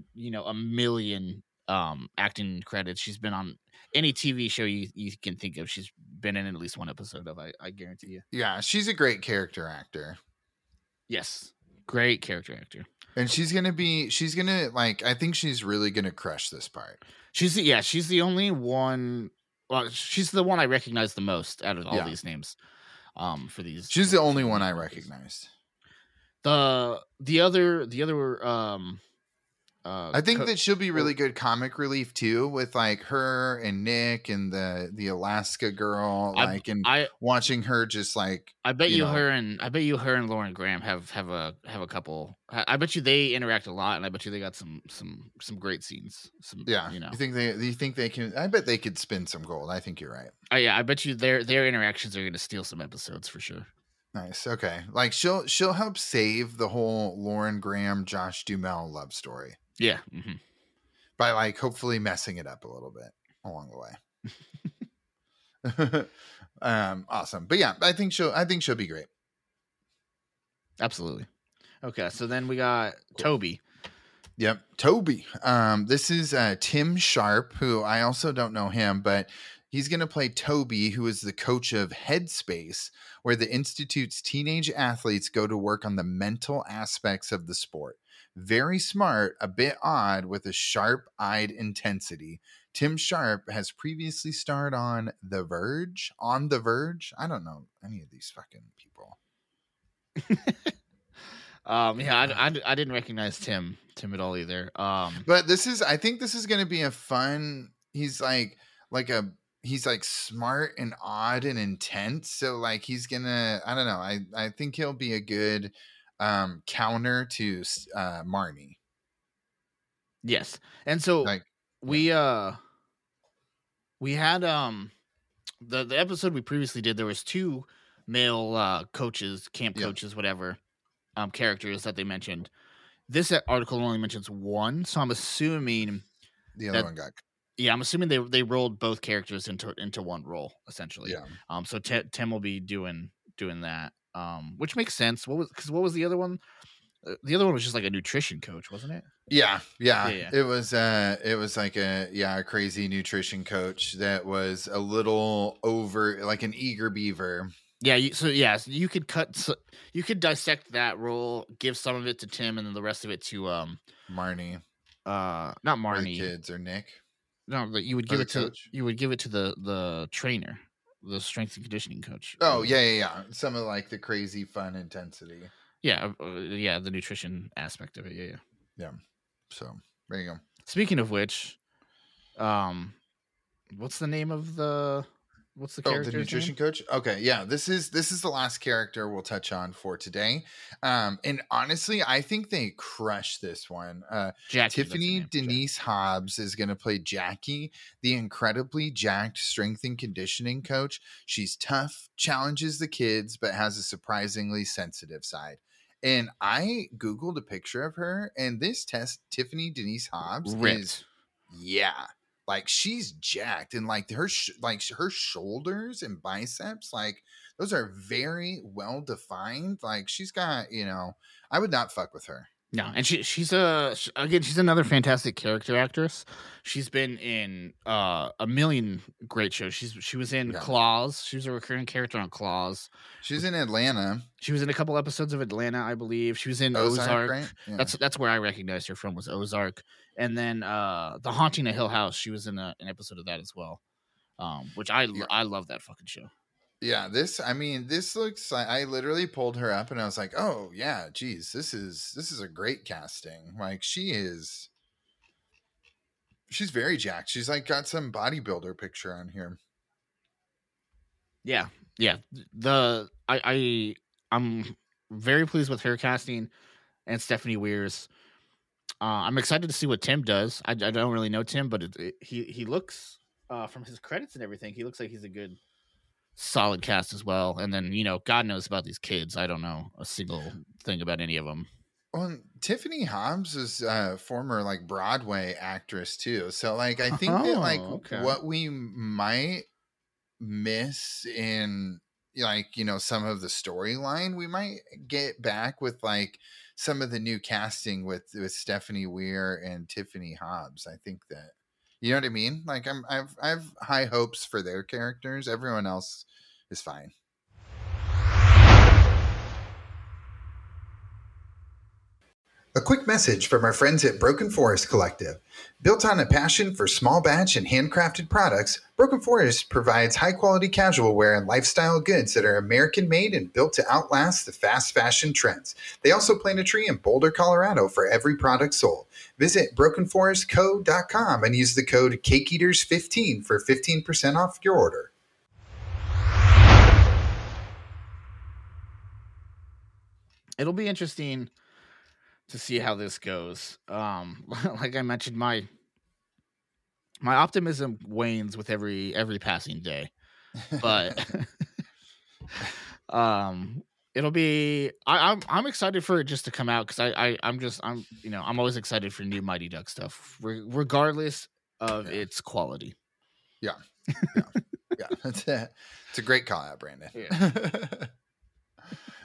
million acting credits. She's been on any TV show you can think of. She's been in at least one episode of, I guarantee you. Yeah, she's a great character actor. Yes, great character actor. And I think she's really going to crush this part. She's the only one. Well, she's the one I recognize the most out of all these names. She's the only one I recognized. I think that she'll be really good comic relief too, with like her and Nick and the Alaska girl, watching her just like. I bet you her and Lauren Graham have a couple. I bet you they interact a lot, and I bet you they got some great scenes. You think they can? I bet they could spin some gold. I think you're right. Oh yeah, I bet you their interactions are going to steal some episodes for sure. Nice. Okay, like she'll help save the whole Lauren Graham Josh Duhamel love story. Yeah. Mm-hmm. By like hopefully messing it up a little bit along the way. Awesome. But yeah, I think she'll be great. Absolutely. Okay, so then we got Toby. Yep, Toby. This is Tim Sharp, who I also don't know him, but he's going to play Toby, who is the coach of Headspace, where the Institute's teenage athletes go to work on the mental aspects of the sport. Very smart, a bit odd, with a sharp-eyed intensity. Tim Sharp has previously starred on The Verge. I don't know any of these fucking people. I didn't recognize Tim at all either. But I think this is going to be a fun. He's like smart and odd and intense. So like he's gonna. I don't know. I think he'll be a good counter to Marnie. Yes. And so we had the episode we previously did, there was two male coaches, camp coaches, whatever, characters that they mentioned. This article only mentions one, so I'm assuming the other one got. Yeah, I'm assuming they rolled both characters into one role essentially. Yeah. So Tim will be doing that. Which makes sense. What was the other one? The other one was just like a nutrition coach, wasn't it? Yeah. It was like a crazy nutrition coach that was a little over, like an eager beaver Yeah. You could you could dissect that role, give some of it to Tim, and then the rest of it to Marnie. Not Marnie. The kids or Nick. No, but you would give it to coach? You would give it to the trainer, the strength and conditioning coach. Oh yeah. Some of like the crazy fun intensity. Yeah, the nutrition aspect of it. Yeah. So there you go. Speaking of which, what's the name of the? What's the character? Oh, the nutrition coach. Okay, yeah. This is the last character we'll touch on for today. And honestly, I think they crushed this one. Jackie, Tiffany Denise Hobbs is going to play Jackie, the incredibly jacked strength and conditioning coach. She's tough, challenges the kids, but has a surprisingly sensitive side. And I googled a picture of her, and this Tiffany Denise Hobbs is like she's jacked, and like her shoulders and biceps, like those are very well defined. Like she's got, I would not fuck with her. No, and she's another fantastic character actress. She's been in a million great shows. She was in Claws. She was a recurring character on Claws. She's in Atlanta. She was in a couple episodes of Atlanta, I believe. She was in Ozark. Right? Yeah. That's where I recognized her from, was Ozark. And then The Haunting of Hill House. She was in an episode of that as well, which I love that fucking show. Yeah, this looks like, I literally pulled her up and I was like, oh yeah, geez, this is a great casting. Like she's very jacked. She's like got some bodybuilder picture on here. Yeah. Yeah. I'm very pleased with her casting and Stephanie Weir's. I'm excited to see what Tim does. I don't really know Tim, but he looks from his credits and everything, he looks like he's a good, solid cast as well. And then God knows about these kids. I don't know a single thing about any of them. Well, Tiffany Hobbs is a former like Broadway actress too, so like I think what we might miss in some of the storyline, we might get back with like some of the new casting with Stephanie Weir and Tiffany Hobbs. I think that, you know what I mean? Like I've high hopes for their characters. Everyone else is fine. A quick message from our friends at Broken Forest Collective. Built on a passion for small batch and handcrafted products, Broken Forest provides high-quality casual wear and lifestyle goods that are American-made and built to outlast the fast fashion trends. They also plant a tree in Boulder, Colorado for every product sold. Visit BrokenForestCo.com and use the code CakeEaters15 for 15% off your order. It'll be interesting to see how this goes. Like I mentioned, my optimism wanes with every passing day, but it'll be. I'm excited for it just to come out because I'm always excited for new Mighty Duck stuff, regardless of its quality. Yeah. It's a great call out, Brandon. Yeah.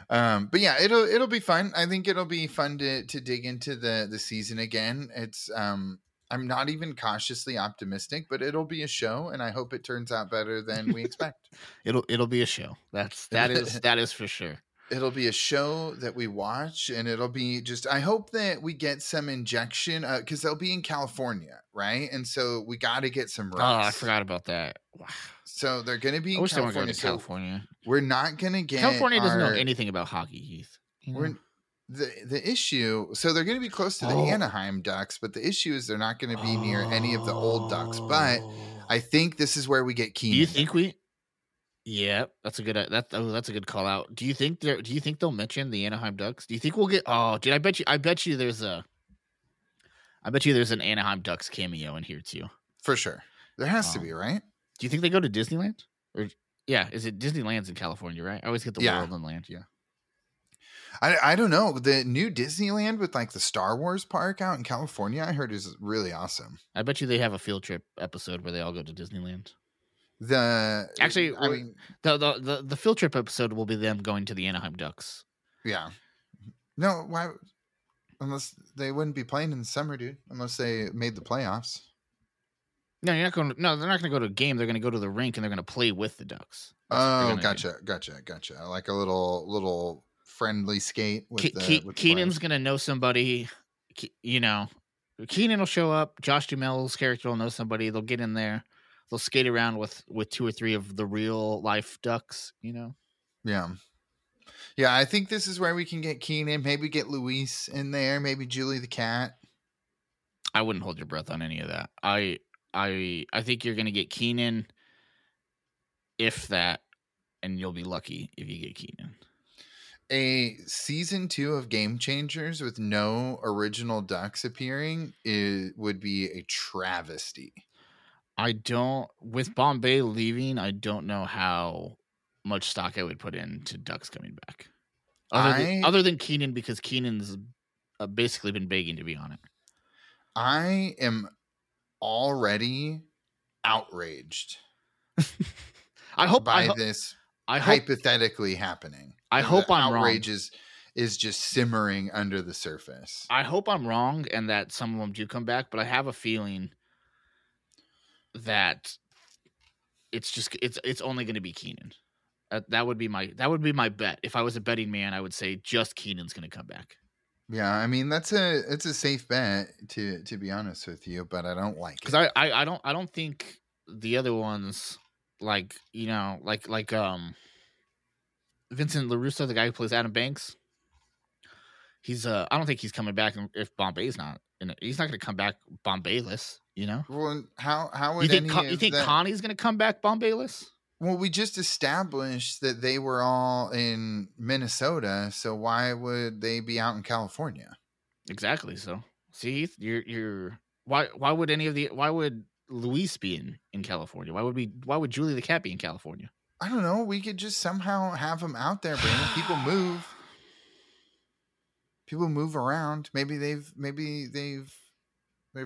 But yeah, it'll be fun. I think it'll be fun to dig into the season again. It's I'm not even cautiously optimistic, but it'll be a show, and I hope it turns out better than we expect. It'll be a show. That is for sure. It'll be a show that we watch, and it'll be just, I hope that we get some injection because they'll be in California, right? And so we got to get some rest. Oh, I forgot about that. Wow. So they're going to be in California. California. We're not going to get California doesn't know anything about hockey, Heath. The issue, so they're going to be close to the Anaheim Ducks, but the issue is they're not going to be near any of the old Ducks. But I think this is where we get Keenan. Do you think we? Yeah, that's a good call out. Do you think they'll mention the Anaheim Ducks? Do you think we'll get? Oh, dude, I bet you there's an Anaheim Ducks cameo in here too. For sure, there has to be, right? Do you think they go to Disneyland? Or is it Disneyland's in California? Right? I always get the World and Land. Yeah. I don't know. The new Disneyland with like the Star Wars park out in California, I heard is really awesome. I bet you they have a field trip episode where they all go to Disneyland. The field trip episode will be them going to the Anaheim Ducks. Yeah. No, why? Unless they wouldn't be playing in the summer, dude. Unless they made the playoffs. No, they're not going to go to a game. They're going to go to the rink and they're going to play with the Ducks. Oh, gotcha. I like a little friendly skate. With Keenan's gonna know somebody. You know, Keenan will show up. Josh Duhamel's character will know somebody. They'll get in there. They'll skate around with two or three of the real life ducks. You know. Yeah. Yeah, I think this is where we can get Keenan. Maybe get Luis in there. Maybe Julie the cat. I wouldn't hold your breath on any of that. I think you're gonna get Keenan, if that, and you'll be lucky if you get Keenan. A season 2 of Game Changers with no original ducks appearing would be a travesty. With Bombay leaving, I don't know how much stock I would put into ducks coming back. Other than Keenan, because Keenan's basically been begging to be on it. I am already outraged. I hope this hypothetically happening. I hope I'm wrong. Outrage is just simmering under the surface. I hope I'm wrong and that some of them do come back, but I have a feeling that it's only going to be Keenan. That would be my bet. If I was a betting man, I would say just Keenan's going to come back. Yeah, I mean it's a safe bet to be honest with you, but I don't like it because I don't think the other ones like Vincent LaRusso, the guy who plays Adam Banks. He's I don't think he's coming back if Bombay's not. He's not going to come back Bombayless, you know. Well, how would you think Connie's going to come back Bombayless? Well, we just established that they were all in Minnesota, so why would they be out in California? Exactly. So, see, you're why would Luis be in California? Why would Julie the cat be in California? I don't know. We could just somehow have them out there, Brandon. People move around. Maybe they're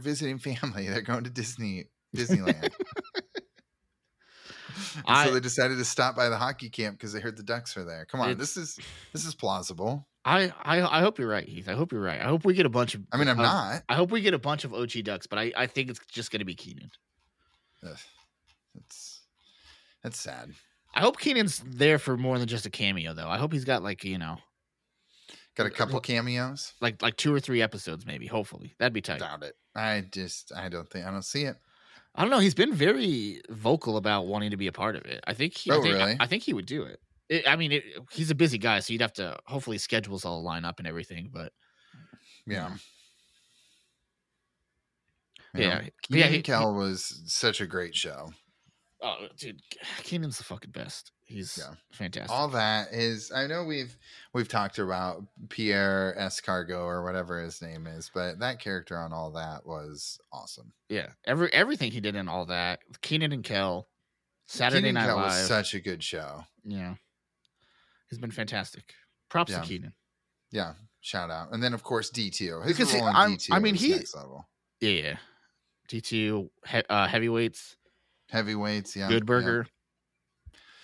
visiting family. They're going to Disneyland. So they decided to stop by the hockey camp because they heard the ducks were there. Come on, this is plausible. I hope you're right, Heath. I hope you're right. I hope we get a bunch of. I mean, I'm not. I hope we get a bunch of OG ducks, but I think it's just going to be Keenan. That's sad. I hope Keenan's there for more than just a cameo, though. I hope he's got got a couple cameos, like 2 or 3 episodes, maybe. Hopefully, that'd be tight. Doubt it. I don't see it. I don't know. He's been very vocal about wanting to be a part of it. I think he would do it. He's a busy guy, so you'd have to hopefully schedules all line up and everything. But yeah, Keenan was such a great show. Oh, dude, Keenan's the fucking best. He's fantastic. All that is. I know we've talked about Pierre Escargot or whatever his name is, but that character on All That was awesome. Yeah, everything he did in All That. Keenan and Kel, Saturday Night Live was such a good show. Yeah, he's been fantastic. Props to Keenan. Yeah, shout out. And then of course D2. His role in D2 was next level. Yeah, D2 heavyweights. Heavyweights, yeah. Good Burger. Yeah.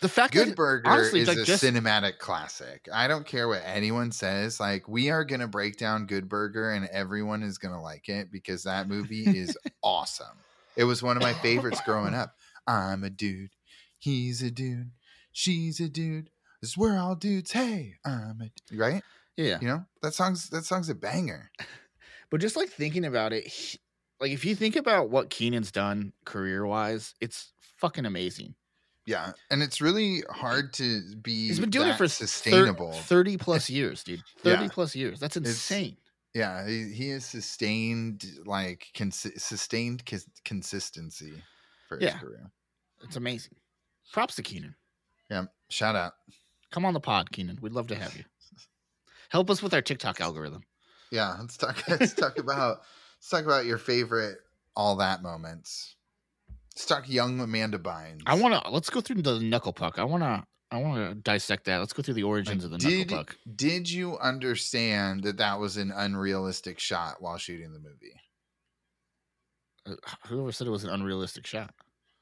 The fact that Good Burger is a cinematic classic. I don't care what anyone says. Like, we are gonna break down Good Burger, and everyone is gonna like it because that movie is awesome. It was one of my favorites growing up. I'm a dude. He's a dude. She's a dude. We're all dudes. Hey, I'm a dude. Right? Yeah. You know that song's a banger. But just like thinking about it. Like, if you think about what Keenan's done career-wise, it's fucking amazing. Yeah, and it's really hard to be. He's been doing it for sustainable 30-plus years, dude. 30-plus years. That's insane. He has sustained, consistency for his career. It's amazing. Props to Keenan. Yeah, shout out. Come on the pod, Keenan. We'd love to have you. Help us with our TikTok algorithm. Yeah, let's talk about... Let's talk about your favorite All That moments. Let's talk young Amanda Bynes. Let's go through the knuckle puck. I wanna dissect that. Let's go through the origins of the knuckle puck. Did you understand that was an unrealistic shot while shooting the movie? Whoever said it was an unrealistic shot?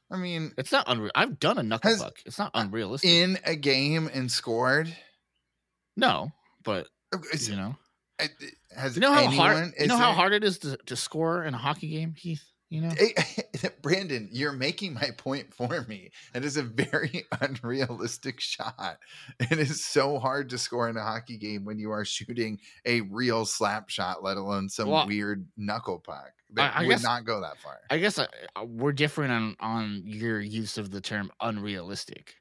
I mean, it's not unreal. I've done a knuckle puck. It's not unrealistic. In a game and scored? No, but you know. Has you know how hard it is to score in a hockey game, Heath? you know? Brandon, you're making my point for me. That is a very unrealistic shot. It is so hard to score in a hockey game when you are shooting a real slap shot, let alone some weird knuckle puck. I would not go that far. I guess we're different on your use of the term unrealistic.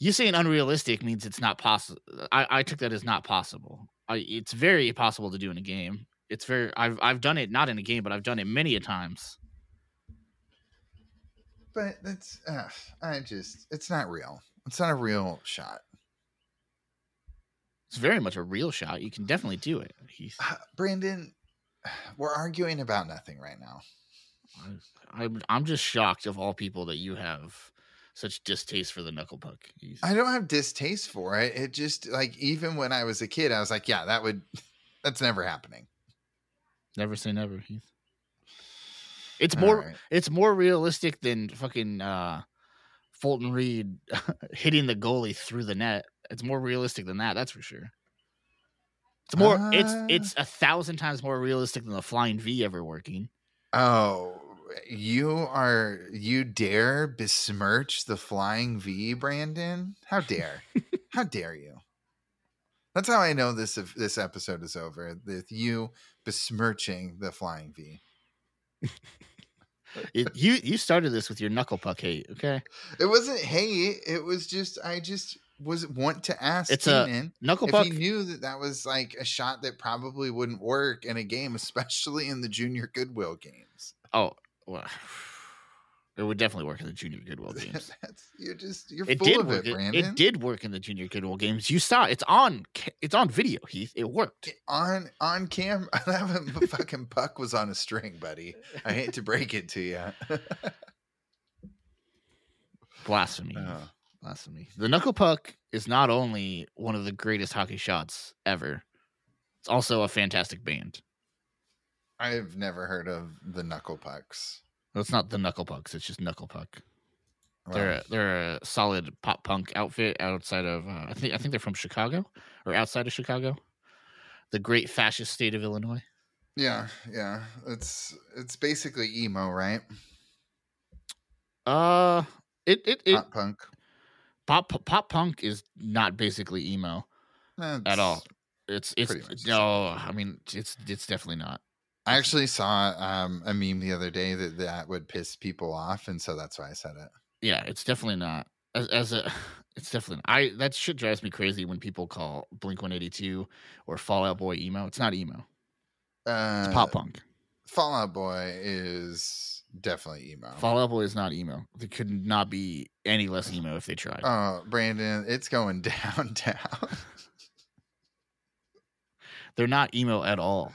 You saying unrealistic means it's not possible. I took that as not possible. It's very possible to do in a game. It's very. I've done it not in a game, but I've done it many a times. But that's. It's not real. It's not a real shot. It's very much a real shot. You can definitely do it. Brandon, we're arguing about nothing right now. I'm just shocked of all people that you have such distaste for the knuckle puck. I don't have distaste for it. It just, like, even when I was a kid, I was like, yeah, that's never happening. Never say never, Heath. It's more right. It's more realistic than fucking Fulton Reed hitting the goalie through the net. It's more realistic than that, that's for sure. It's more it's 1,000 times more realistic than the flying V ever working. Oh, you dare besmirch the flying V, Brandon? How dare? How dare you? That's how I know this episode is over, with you besmirching the flying V. You started this with your knuckle puck hate, okay? It wasn't hate. It was just I want to ask Keenan if he knew that was like a shot that probably wouldn't work in a game, especially in the junior Goodwill games. Oh, well, it would definitely work in the junior Goodwill games. You're full of it, Brandon. It did work in the junior Goodwill games. You saw it. It's on video, Heath. It worked on camera. That fucking puck was on a string, buddy. I hate to break it to you. Blasphemy. Oh. Blasphemy. The knuckle puck is not only one of the greatest hockey shots ever, it's also a fantastic band. I've never heard of the Knuckle Pucks. Well, it's not the Knuckle Pucks. It's just Knuckle Puck. Wow. They're a solid pop punk outfit outside of I think they're from Chicago or outside of Chicago, the great fascist state of Illinois. Yeah, it's basically emo, right? It pop punk. Pop punk is not basically emo at all. It's no. I mean, it's definitely not. I actually saw a meme the other day that would piss people off, and so that's why I said it. Yeah, it's definitely not. It's definitely not. That shit drives me crazy when people call Blink-182 or Fall Out Boy emo. It's not emo. It's pop punk. Fall Out Boy is definitely emo. Fall Out Boy is not emo. They could not be any less emo if they tried. Oh, Brandon, it's going downtown. They're not emo at all.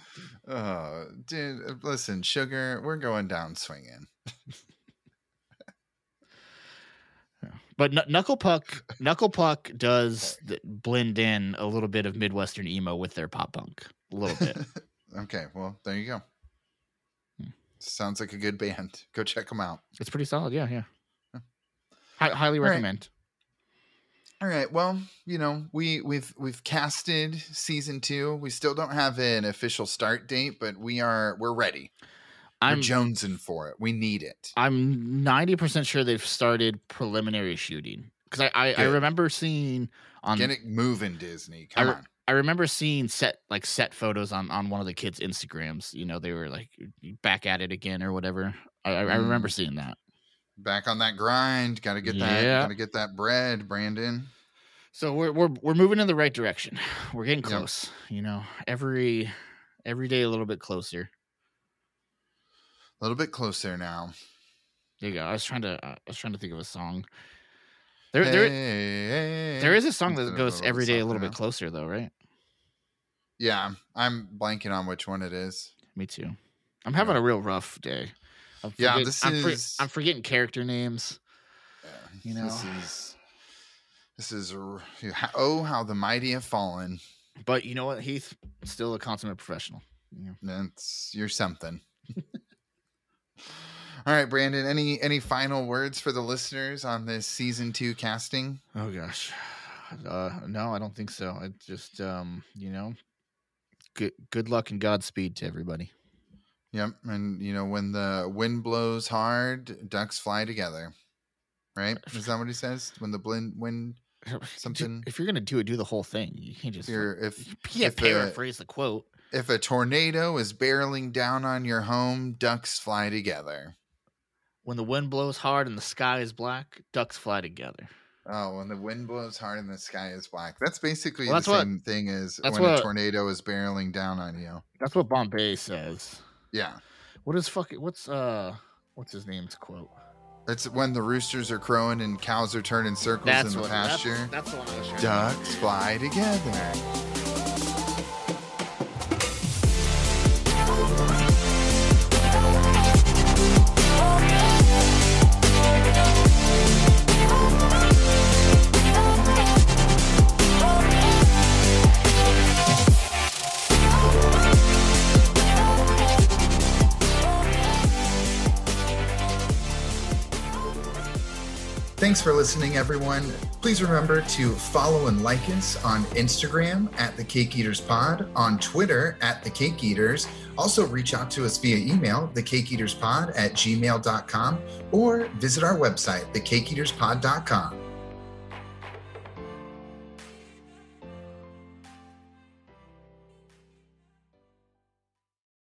Oh, dude, listen, Sugar, we're going down swinging. But Knuckle Puck does blend in a little bit of Midwestern emo with their pop punk. A little bit. Okay, well, there you go. Sounds like a good band. Go check them out. It's pretty solid, yeah. Highly recommend. Right. All right. Well, you know, we've casted season 2. We still don't have an official start date, but we're ready. We're jonesing for it. We need it. I'm 90% sure they've started preliminary shooting because I remember seeing on get it moving Disney. Come on. I remember seeing set photos on one of the kids' Instagrams. You know, they were like back at it again or whatever. I remember seeing that. Back on that grind. Gotta get that bread, Brandon. So we're moving in the right direction. We're getting close, you know, every day a little bit closer. A little bit closer now. There you go. I was trying to think of a song. There is a song that goes every day a little bit closer though, right? Yeah. I'm blanking on which one it is. Me too. I'm having a real rough day. I'm forgetting character names. Yeah, you know, this is how the mighty have fallen. But you know what, Heath, still a consummate professional. Yeah. You're something. All right, Brandon. Any final words for the listeners on this season 2 casting? Oh gosh, no, I don't think so. I just, you know, good luck and Godspeed to everybody. Yep. And you know, when the wind blows hard, ducks fly together. Right? Is that what he says? When the wind something. If you're gonna do it, do the whole thing. You can't just if paraphrase the quote. If a tornado is barreling down on your home, ducks fly together. When the wind blows hard and the sky is black, ducks fly together. Oh, when the wind blows hard and the sky is black. That's basically the same thing as when a tornado is barreling down on you. That's what Bombay says. Yeah. What's his name's quote? It's when the roosters are crowing and cows are turning circles in the pasture. That's the one I was trying Ducks fly together. Thanks for listening, everyone. Please remember to follow and like us on Instagram at The Cake Eaters Pod, on Twitter at The Cake Eaters. Also reach out to us via email, thecakeeaterspod@gmail.com, or visit our website, thecakeeaterspod.com.